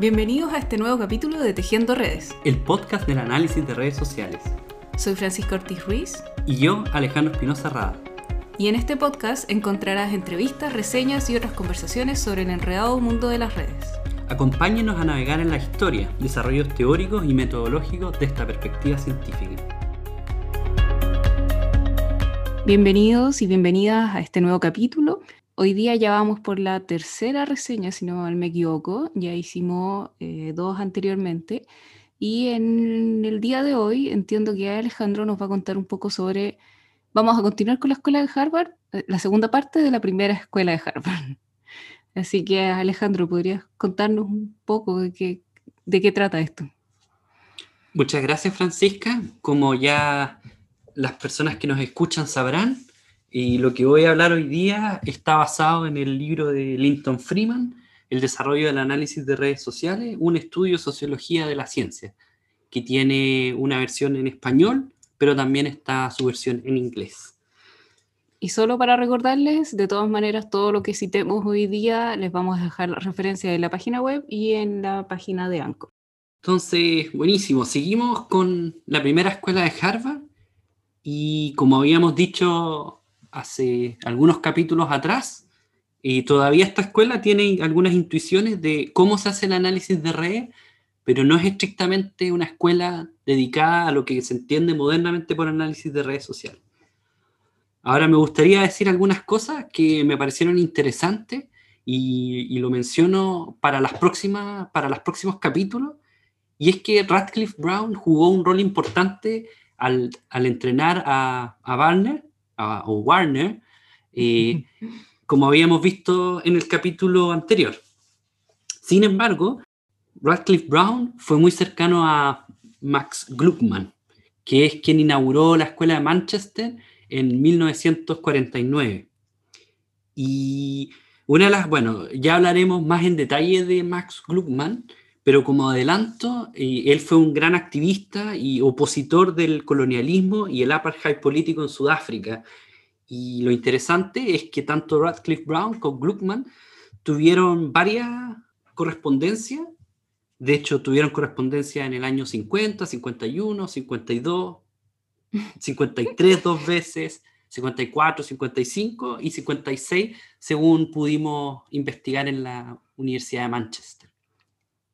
Bienvenidos a este nuevo capítulo de Tejiendo Redes, el podcast del análisis de redes sociales. Soy Francisca Ortiz Ruiz. Y yo, Alejandro Espinoza Rada. Y en este podcast encontrarás entrevistas, reseñas y otras conversaciones sobre el enredado mundo de las redes. Acompáñenos a navegar en la historia, desarrollos teóricos y metodológicos de esta perspectiva científica. Bienvenidos y bienvenidas a este nuevo capítulo. Hoy día ya vamos por la tercera reseña, si no me equivoco. Ya hicimos dos anteriormente. Y en el día de hoy entiendo que Alejandro nos va a contar un poco sobre... Vamos a continuar con la escuela de Harvard, la segunda parte de la primera escuela de Harvard. Así que Alejandro, ¿podrías contarnos un poco de qué trata esto? Muchas gracias, Francisca. Como ya las personas que nos escuchan sabrán, y lo que voy a hablar hoy día está basado en el libro de Linton Freeman, El desarrollo del análisis de redes sociales, un estudio de sociología de la ciencia, que tiene una versión en español, pero también está su versión en inglés. Y solo para recordarles, de todas maneras, todo lo que citemos hoy día, les vamos a dejar la referencia en la página web y en la página de Anchor. Entonces, buenísimo. Seguimos con la primera escuela de Harvard, y como habíamos dicho hace algunos capítulos atrás, todavía esta escuela tiene algunas intuiciones de cómo se hace el análisis de redes, pero no es estrictamente una escuela dedicada a lo que se entiende modernamente por análisis de redes sociales. Ahora me gustaría decir algunas cosas que me parecieron interesantes y lo menciono para los próximos capítulos, y es que Radcliffe Brown jugó un rol importante al entrenar a Warner, como habíamos visto en el capítulo anterior. Sin embargo, Radcliffe Brown fue muy cercano a Max Gluckman, que es quien inauguró la escuela de Manchester en 1949. Y ya hablaremos más en detalle de Max Gluckman, pero como adelanto, él fue un gran activista y opositor del colonialismo y el apartheid político en Sudáfrica. Y lo interesante es que tanto Radcliffe Brown como Gluckman tuvieron varias correspondencias. De hecho, tuvieron correspondencia en el año 50, 51, 52, 53 dos veces, 54, 55 y 56, según pudimos investigar en la Universidad de Manchester.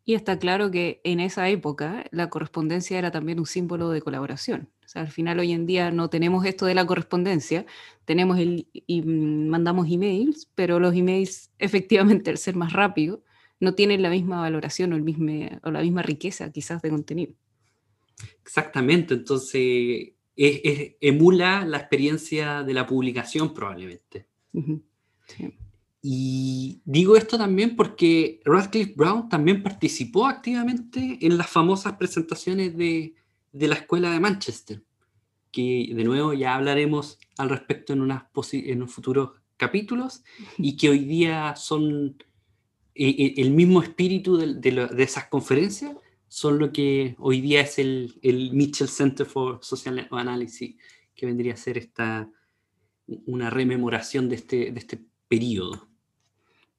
Y está claro que en esa época la correspondencia era también un símbolo de colaboración. O sea, al final hoy en día no tenemos esto de la correspondencia, tenemos y mandamos emails, pero los emails efectivamente al ser más rápido no tienen la misma valoración o la misma riqueza quizás de contenido. Exactamente, entonces emula la experiencia de la publicación probablemente. Uh-huh. Sí. Y digo esto también porque Radcliffe Brown también participó activamente en las famosas presentaciones de la escuela de Manchester, que de nuevo ya hablaremos al respecto en futuros capítulos, y que hoy día son... El mismo espíritu de esas conferencias son lo que hoy día es el Mitchell Center for Social Analysis, que vendría a ser una rememoración de este periodo.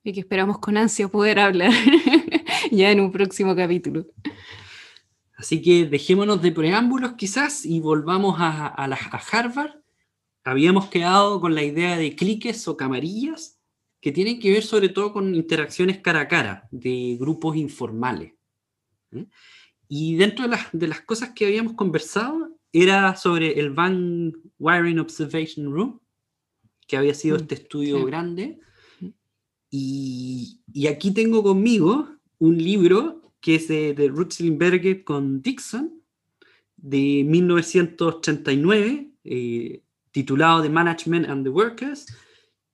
Y que esperamos con ansia poder hablar ya en un próximo capítulo. Así que dejémonos de preámbulos quizás y volvamos a Harvard. Habíamos quedado con la idea de cliques o camarillas, que tienen que ver sobre todo con interacciones cara a cara, de grupos informales. Y dentro de las cosas que habíamos conversado, era sobre el Bank Wiring Observation Room, que había sido este estudio grande, y aquí tengo conmigo un libro que es de Roethlisberger con Dixon, de 1989, titulado The Management and the Workers,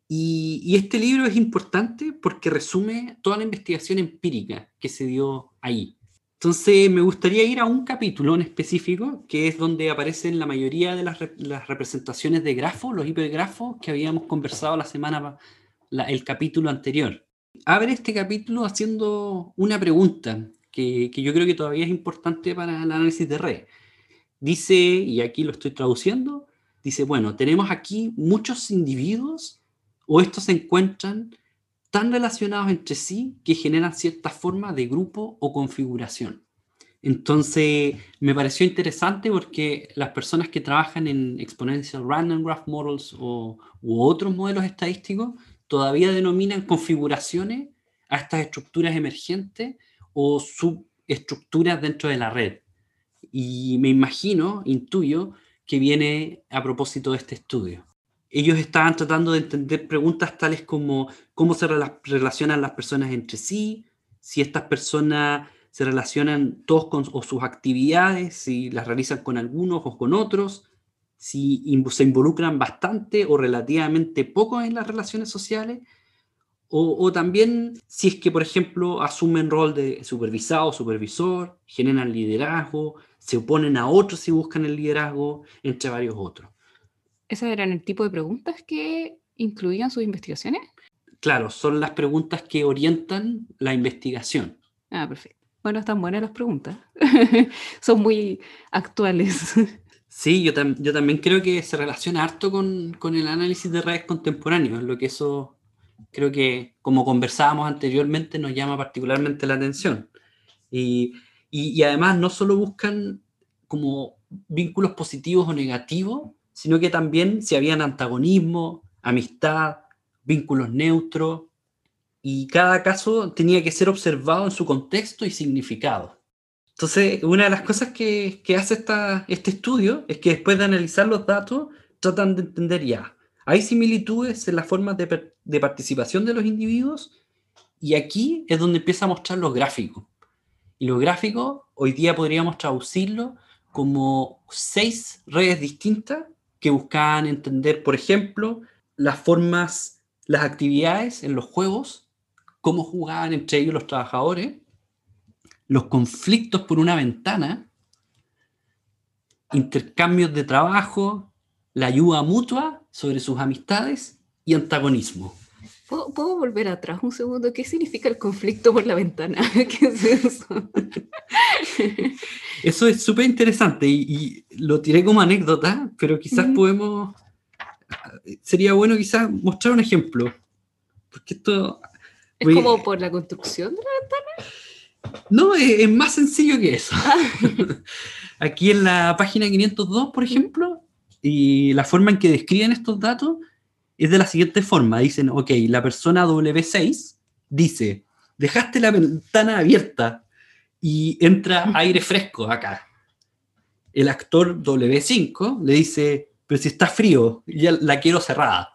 y este libro es importante porque resume toda la investigación empírica que se dio ahí. Entonces me gustaría ir a un capítulo en específico, que es donde aparecen la mayoría de las representaciones de grafos, los hipergrafos que habíamos conversado el capítulo anterior. Abre este capítulo haciendo una pregunta que yo creo que todavía es importante para el análisis de red. Dice, y aquí lo estoy traduciendo, dice, bueno, tenemos aquí muchos individuos, o estos se encuentran tan relacionados entre sí que generan cierta forma de grupo o configuración. Entonces me pareció interesante porque las personas que trabajan en Exponential Random Graph Models u otros modelos estadísticos todavía denominan configuraciones a estas estructuras emergentes o subestructuras dentro de la red. Y me imagino, intuyo, que viene a propósito de este estudio. Ellos estaban tratando de entender preguntas tales como cómo se relacionan las personas entre sí, si estas personas se relacionan todos con o sus actividades, si las realizan con algunos o con otros, si se involucran bastante o relativamente poco en las relaciones sociales, o también si es que, por ejemplo, asumen rol de supervisado o supervisor, generan liderazgo, se oponen a otros si buscan el liderazgo, entre varios otros. ¿Esos eran el tipo de preguntas que incluían sus investigaciones? Claro, son las preguntas que orientan la investigación. Ah, perfecto. Bueno, están buenas las preguntas. Son muy actuales. Sí, yo también creo que se relaciona harto con el análisis de redes contemporáneos, lo que eso creo que, como conversábamos anteriormente, nos llama particularmente la atención. Y además no solo buscan como vínculos positivos o negativos, sino que también si habían antagonismo, amistad, vínculos neutros, y cada caso tenía que ser observado en su contexto y significado. Entonces, una de las cosas que hace este estudio es que después de analizar los datos, tratan de entender ya, hay similitudes en las formas de participación de los individuos, y aquí es donde empieza a mostrar los gráficos. Y los gráficos, hoy día podríamos traducirlo como 6 redes distintas que buscaban entender, por ejemplo, las formas, las actividades en los juegos, cómo jugaban entre ellos los trabajadores, los conflictos por una ventana, intercambios de trabajo, la ayuda mutua sobre sus amistades y antagonismo. ¿Puedo volver atrás un segundo? ¿Qué significa el conflicto por la ventana? ¿Qué es eso? Eso es súper interesante y lo tiré como anécdota, pero quizás podemos... Sería bueno quizás mostrar un ejemplo. Porque esto... ¿Es como por la construcción de la ventana? No, es más sencillo que eso. Aquí en la página 502, por ejemplo, y la forma en que describen estos datos es de la siguiente forma. Dicen, ok, la persona W6 dice, dejaste la ventana abierta y entra aire fresco acá. El actor W5 le dice... pero si está frío, ya la quiero cerrada.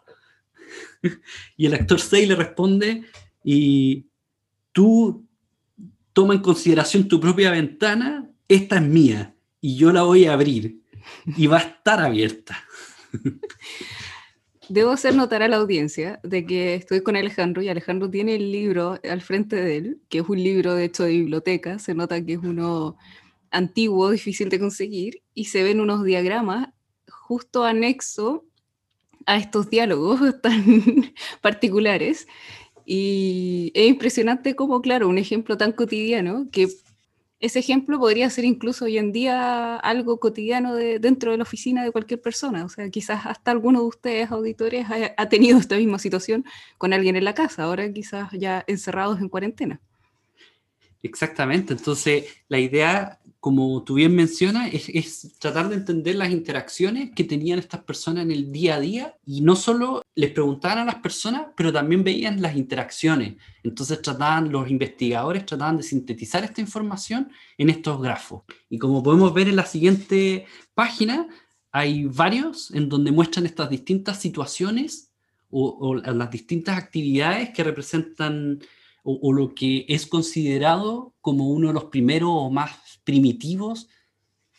Y el actor 6 le responde, y tú toma en consideración tu propia ventana, esta es mía, y yo la voy a abrir, y va a estar abierta. Debo hacer notar a la audiencia de que estoy con Alejandro, y Alejandro tiene el libro al frente de él, que es un libro de hecho de biblioteca, se nota que es uno antiguo, difícil de conseguir, y se ven unos diagramas justo anexo a estos diálogos tan particulares, y es impresionante cómo, claro, un ejemplo tan cotidiano, que ese ejemplo podría ser incluso hoy en día algo cotidiano dentro de la oficina de cualquier persona, o sea, quizás hasta alguno de ustedes, auditores, ha tenido esta misma situación con alguien en la casa, ahora quizás ya encerrados en cuarentena. Exactamente, entonces la idea, como tú bien mencionas, es tratar de entender las interacciones que tenían estas personas en el día a día, y no solo les preguntaban a las personas, pero también veían las interacciones. Entonces los investigadores trataban de sintetizar esta información en estos grafos. Y como podemos ver en la siguiente página, hay varios en donde muestran estas distintas situaciones o las distintas actividades que representan o lo que es considerado como uno de los primeros o más primitivos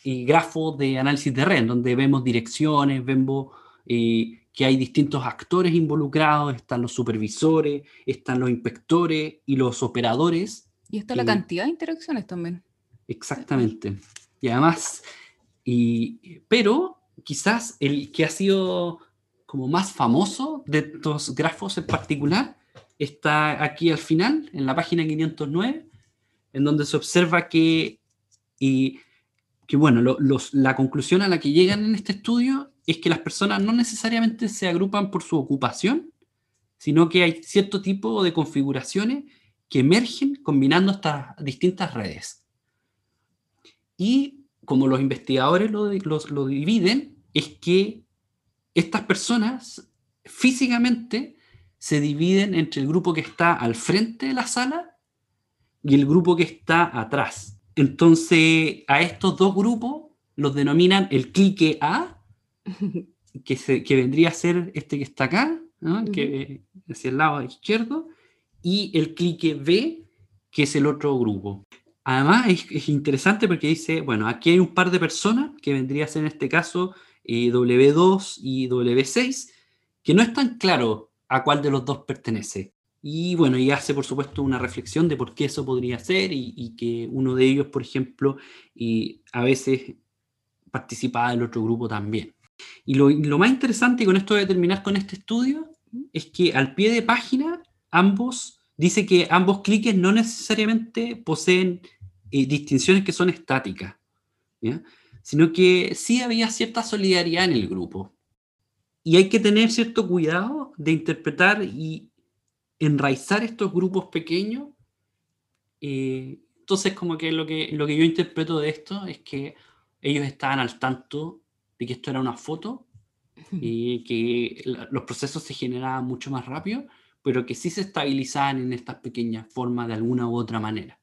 grafos de análisis de red, donde vemos direcciones, vemos que hay distintos actores involucrados, están los supervisores, están los inspectores y los operadores. Y está la cantidad de interacciones también. Exactamente. Y además, pero quizás el que ha sido como más famoso de estos grafos en particular está aquí al final, en la página 509, en donde se observa que la conclusión a la que llegan en este estudio es que las personas no necesariamente se agrupan por su ocupación, sino que hay cierto tipo de configuraciones que emergen combinando estas distintas redes. Y como los investigadores lo dividen, es que estas personas físicamente se dividen entre el grupo que está al frente de la sala y el grupo que está atrás. Entonces, a estos dos grupos los denominan el clique A, que vendría a ser este que está acá, ¿no? Que hacia el lado izquierdo, y el clique B, que es el otro grupo. Además, es interesante porque dice, bueno, aquí hay un par de personas, que vendría a ser en este caso W2 y W6, que no es tan claro a cuál de los dos pertenece. Y bueno, y hace por supuesto una reflexión de por qué eso podría ser, y que uno de ellos, por ejemplo, a veces participaba del otro grupo también. Y lo más interesante, y con esto voy a terminar con este estudio, es que al pie de página dice que ambos cliques no necesariamente poseen distinciones que son estáticas, ¿ya? Sino que sí había cierta solidaridad en el grupo. Y hay que tener cierto cuidado de interpretar y enraizar estos grupos pequeños. Entonces, como que lo que yo interpreto de esto es que ellos estaban al tanto de que esto era una foto, y que los procesos se generaban mucho más rápido, pero que sí se estabilizaban en estas pequeñas formas de alguna u otra manera.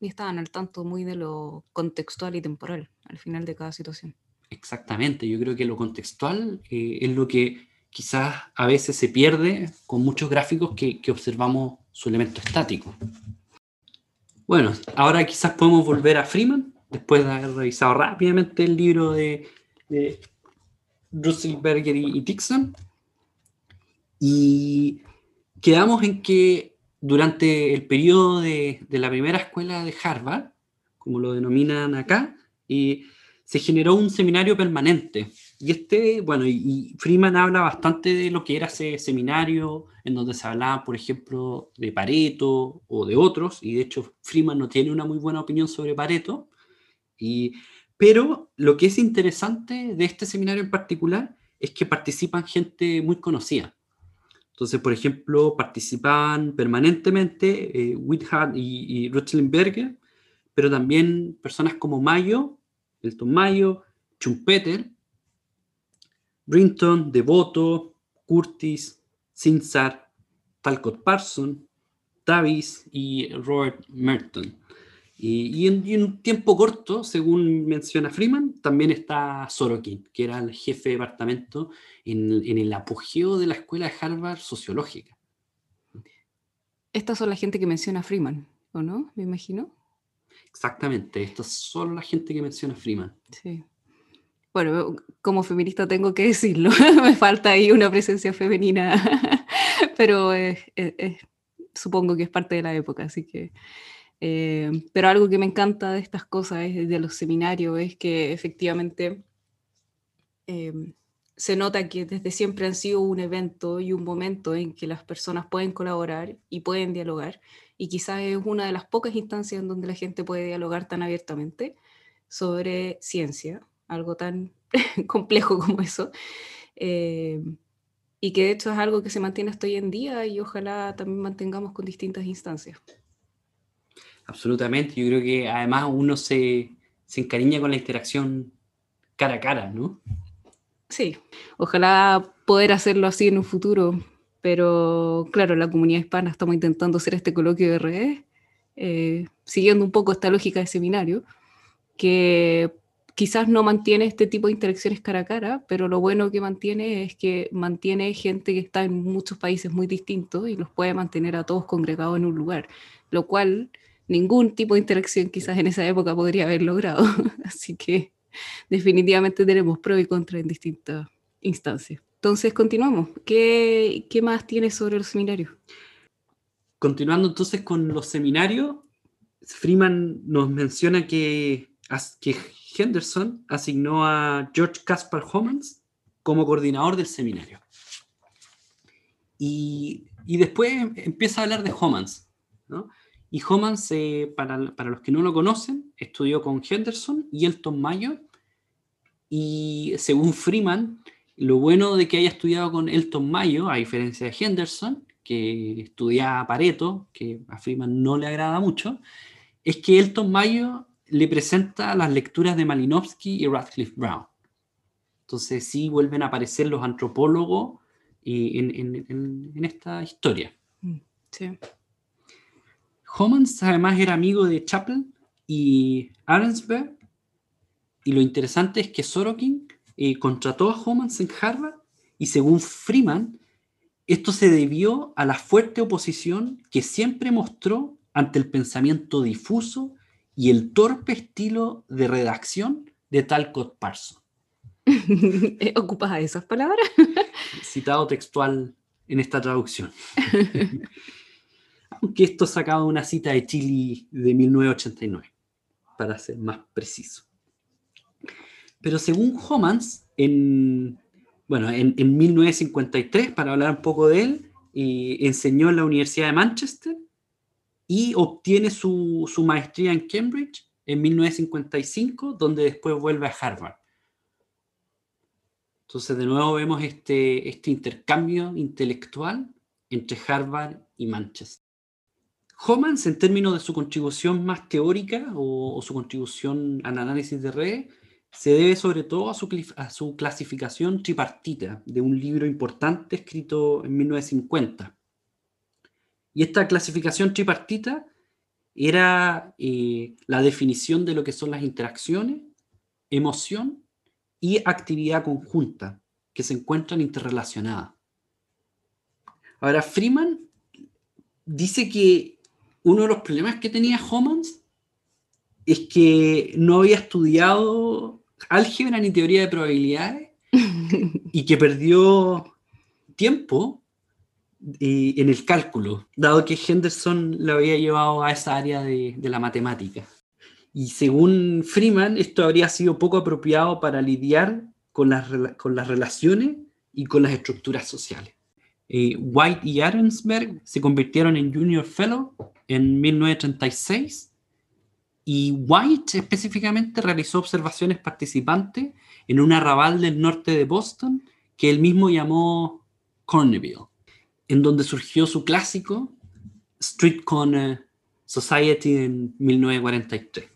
Y estaban al tanto muy de lo contextual y temporal, al final de cada situación. Exactamente, yo creo que lo contextual es lo que quizás a veces se pierde con muchos gráficos que observamos su elemento estático. Bueno, ahora quizás podemos volver a Freeman, después de haber revisado rápidamente el libro de Roethlisberger y Dixon, y quedamos en que durante el periodo de la primera escuela de Harvard, como lo denominan acá, se generó un seminario permanente. Y y Freeman habla bastante de lo que era ese seminario, en donde se hablaba, por ejemplo, de Pareto o de otros, y de hecho Freeman no tiene una muy buena opinión sobre Pareto, pero lo que es interesante de este seminario en particular es que participan gente muy conocida. Entonces, por ejemplo, participaban permanentemente Whitehead y Roethlisberger, pero también personas como Mayo, Elton Mayo, Schumpeter, Brinton, Devoto, Curtis, Sinsar, Talcott Parsons, Davis y Robert Merton. Y en un tiempo corto, según menciona Freeman, también está Sorokin, que era el jefe de departamento en el apogeo de la escuela de Harvard sociológica. Estas son la gente que menciona Freeman, ¿o no? Me imagino. Exactamente, estas son la gente que menciona Freeman. Sí. Bueno, como feminista tengo que decirlo, me falta ahí una presencia femenina, pero supongo que es parte de la época, así que... pero algo que me encanta de estas cosas, de los seminarios, es que efectivamente se nota que desde siempre han sido un evento y un momento en que las personas pueden colaborar y pueden dialogar, y quizás es una de las pocas instancias en donde la gente puede dialogar tan abiertamente sobre ciencia, algo tan complejo como eso, y que de hecho es algo que se mantiene hasta hoy en día y ojalá también mantengamos con distintas instancias. Absolutamente, yo creo que además uno se encariña con la interacción cara a cara, ¿no? Sí, ojalá poder hacerlo así en un futuro, pero claro, la comunidad hispana estamos intentando hacer este coloquio de redes, siguiendo un poco esta lógica de seminario, que quizás no mantiene este tipo de interacciones cara a cara, pero lo bueno que mantiene es que mantiene gente que está en muchos países muy distintos y los puede mantener a todos congregados en un lugar, lo cual... ningún tipo de interacción quizás en esa época podría haber logrado. Así que definitivamente tenemos pro y contra en distintas instancias. Entonces continuamos. ¿Qué más tienes sobre los seminarios? Continuando entonces con los seminarios, Freeman nos menciona que Henderson asignó a George Caspar Homans como coordinador del seminario. Y después empieza a hablar de Homans, ¿no? Y Homans, para los que no lo conocen, estudió con Henderson y Elton Mayo, y según Freeman, Lo bueno de que haya estudiado con Elton Mayo, a diferencia de Henderson, que estudiaba a Pareto, que a Freeman no le agrada mucho, es que Elton Mayo le presenta las lecturas de Malinowski y Radcliffe Brown. Entonces sí vuelven a aparecer los antropólogos y en esta historia. Sí. Homans además era amigo de Chapple y Arensberg, y lo interesante es que Sorokin contrató a Homans en Harvard, y según Freeman, esto se debió a la fuerte oposición que siempre mostró ante el pensamiento difuso y el torpe estilo de redacción de Talcott Parsons. ¿Ocupas a esas palabras? Citado textual en esta traducción. Aunque esto sacaba una cita de Chile de 1989, para ser más preciso. Pero según Homans, en 1953, para hablar un poco de él, enseñó en la Universidad de Manchester y obtiene su maestría en Cambridge en 1955, donde después vuelve a Harvard. Entonces de nuevo vemos este intercambio intelectual entre Harvard y Manchester. Homans, en términos de su contribución más teórica o su contribución al análisis de redes, se debe sobre todo a su clasificación tripartita de un libro importante escrito en 1950. Y esta clasificación tripartita era la definición de lo que son las interacciones, emoción y actividad conjunta, que se encuentran interrelacionadas. Ahora, Freeman dice que uno de los problemas que tenía Homans es que no había estudiado álgebra ni teoría de probabilidades y que perdió tiempo en el cálculo, dado que Henderson lo había llevado a esa área de la matemática. Y según Freeman, esto habría sido poco apropiado para lidiar con las relaciones y con las estructuras sociales. White y Arensberg se convirtieron en Junior Fellow en 1936, y White específicamente realizó observaciones participantes en un arrabal del norte de Boston que él mismo llamó Cornerville, en donde surgió su clásico Street Corner Society en 1943,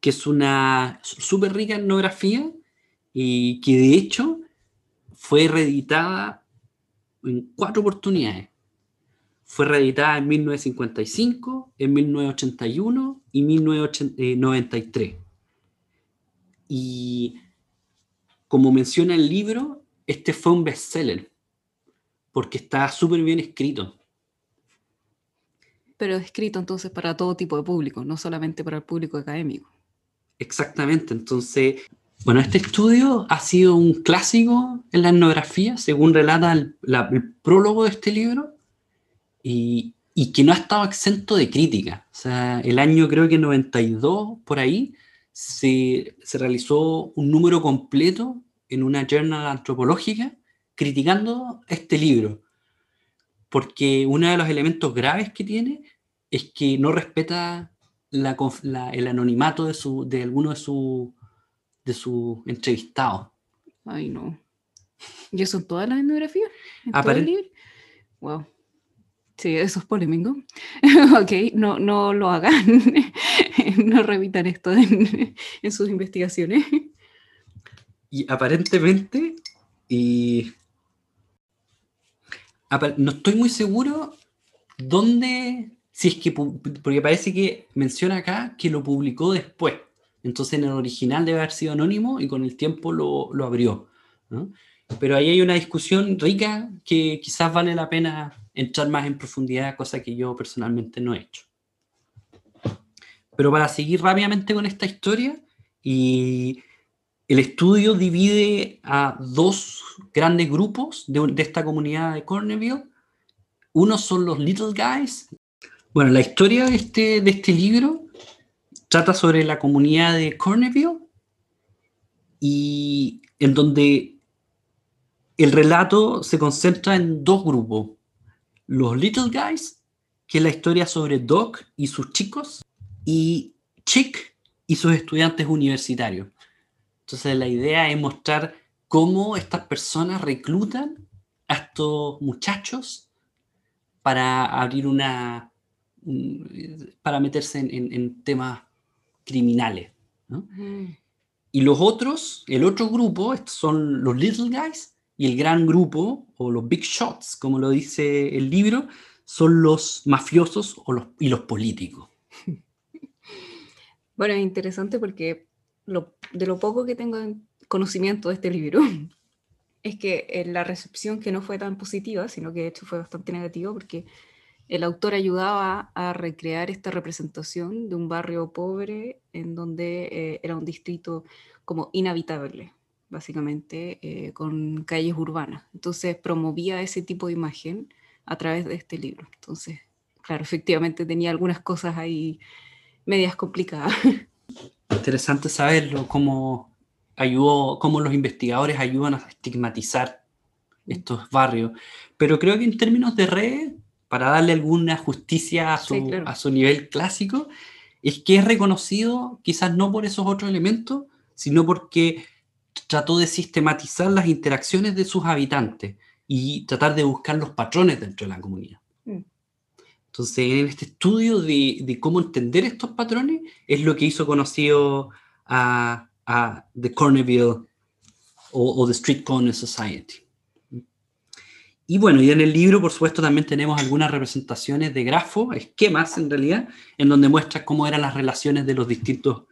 que es una súper rica etnografía y que de hecho fue reeditada en 4 oportunidades. Fue reeditada en 1955, en 1981 y 1993. Y como menciona el libro, este fue un bestseller, porque está súper bien escrito. Pero escrito entonces para todo tipo de público, no solamente para el público académico. Exactamente, entonces... Bueno, este estudio ha sido un clásico en la etnografía, según relata el prólogo de este libro, y que no ha estado exento de crítica. O sea, el año creo que 92, por ahí, se realizó un número completo en una journal antropológica criticando este libro, porque uno de los elementos graves que tiene es que no respeta el anonimato de alguno de sus entrevistados. Ay, no. ¿Y eso en todas las etnografías? Wow. Sí, eso es polémico. Ok, no lo hagan. No repitan esto en sus investigaciones. Y aparentemente, no estoy muy seguro dónde, si es que, porque parece que menciona acá que lo publicó después. Entonces en el original debe haber sido anónimo y con el tiempo lo abrió, ¿no? Pero ahí hay una discusión rica que quizás vale la pena entrar más en profundidad, cosa que yo personalmente no he hecho. Pero para seguir rápidamente con esta historia, y el estudio divide a 2 grandes grupos de esta comunidad de Cornerville. Uno son los Little Guys. Bueno, la historia de este libro trata sobre la comunidad de Cornerville, y en donde el relato se concentra en 2 grupos. Los Little Guys, que es la historia sobre Doc y sus chicos, y Chick y sus estudiantes universitarios. Entonces la idea es mostrar cómo estas personas reclutan a estos muchachos para abrir una... para meterse en temas criminales, ¿no? Mm. Y los otros, el otro grupo, estos son los little guys, y el gran grupo, o los big shots, como lo dice el libro, son los mafiosos y los políticos. Bueno, es interesante porque de lo poco que tengo conocimiento de este libro es que la recepción que no fue tan positiva, sino que de hecho fue bastante negativa, porque el autor ayudaba a recrear esta representación de un barrio pobre en donde era un distrito como inhabitable, básicamente, con calles urbanas. Entonces promovía ese tipo de imagen a través de este libro. Entonces, claro, efectivamente tenía algunas cosas ahí medias complicadas. Interesante saberlo, cómo los investigadores ayudan a estigmatizar estos barrios. Pero creo que en términos de redes, para darle alguna justicia a sí, claro, a su nivel clásico, es que es reconocido quizás no por esos otros elementos, sino porque trató de sistematizar las interacciones de sus habitantes y tratar de buscar los patrones dentro de la comunidad. Entonces, en este estudio de cómo entender estos patrones es lo que hizo conocido a The Cornerville o The Street Corner Society. Y bueno, y en el libro, por supuesto, también tenemos algunas representaciones de grafos, esquemas en realidad, en donde muestra cómo eran las relaciones de los distintos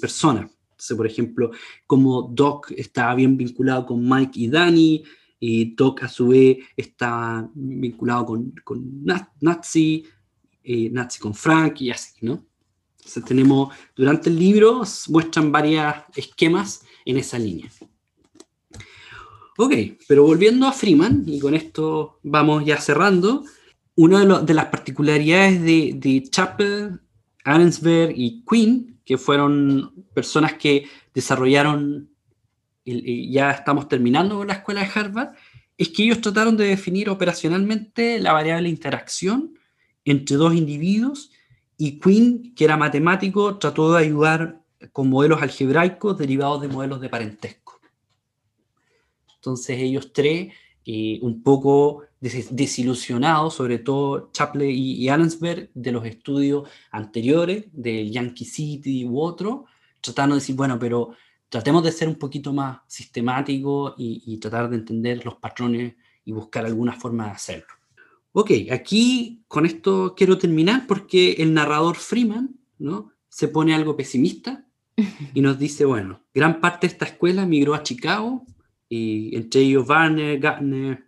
personas. Entonces, por ejemplo, cómo Doc estaba bien vinculado con Mike y Danny, y Doc a su vez estaba vinculado con Nazi, Nazi con Frank y así, ¿no? Entonces tenemos, durante el libro, muestran varios esquemas en esa línea. Ok, pero volviendo a Freeman, y con esto vamos ya cerrando, una de las particularidades de Chapple, Arensberg y Quinn, que fueron personas que desarrollaron, ya estamos terminando con la escuela de Harvard, es que ellos trataron de definir operacionalmente la variable interacción entre dos individuos, y Quinn, que era matemático, trató de ayudar con modelos algebraicos derivados de modelos de parentesco. Entonces ellos tres, un poco desilusionados, sobre todo Chapple y Arensberg, de los estudios anteriores, del Yankee City u otro, trataron de decir, bueno, pero tratemos de ser un poquito más sistemáticos y tratar de entender los patrones y buscar alguna forma de hacerlo. Ok, aquí con esto quiero terminar porque el narrador Freeman, ¿no?, se pone algo pesimista y nos dice, bueno, gran parte de esta escuela migró a Chicago, y entre ellos Warner, Gartner,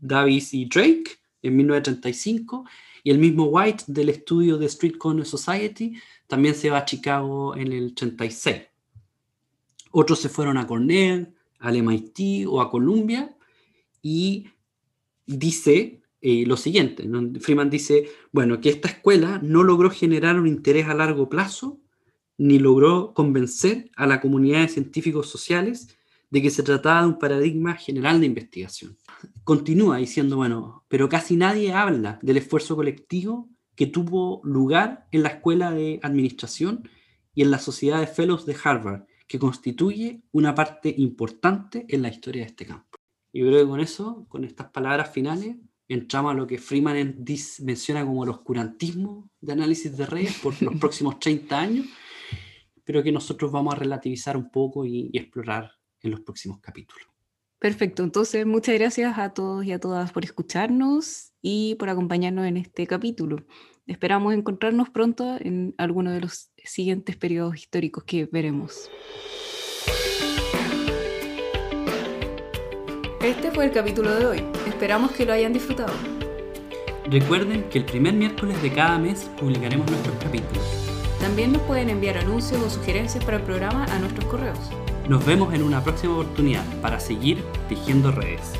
Davis y Drake en 1935, y el mismo White del estudio de Street Corner Society también se va a Chicago en el 36. Otros se fueron a Cornell, al MIT o a Columbia, y dice lo siguiente, ¿no? Freeman dice, bueno, que esta escuela no logró generar un interés a largo plazo, ni logró convencer a la comunidad de científicos sociales de que se trataba de un paradigma general de investigación. Continúa diciendo, bueno, pero casi nadie habla del esfuerzo colectivo que tuvo lugar en la Escuela de Administración y en la Sociedad de Fellows de Harvard, que constituye una parte importante en la historia de este campo. Yo creo que con eso, con estas palabras finales, entramos a lo que Freeman menciona como el oscurantismo de análisis de redes por los próximos 30 años, pero que nosotros vamos a relativizar un poco y explorar en los próximos capítulos. Perfecto, entonces muchas gracias a todos y a todas por escucharnos y por acompañarnos en este capítulo. Esperamos encontrarnos pronto en alguno de los siguientes periodos históricos que veremos. Este fue el capítulo de hoy. Esperamos que lo hayan disfrutado. Recuerden que el primer miércoles de cada mes publicaremos nuestros capítulos. También nos pueden enviar anuncios o sugerencias para el programa a nuestros correos. Nos vemos en una próxima oportunidad para seguir tejiendo redes.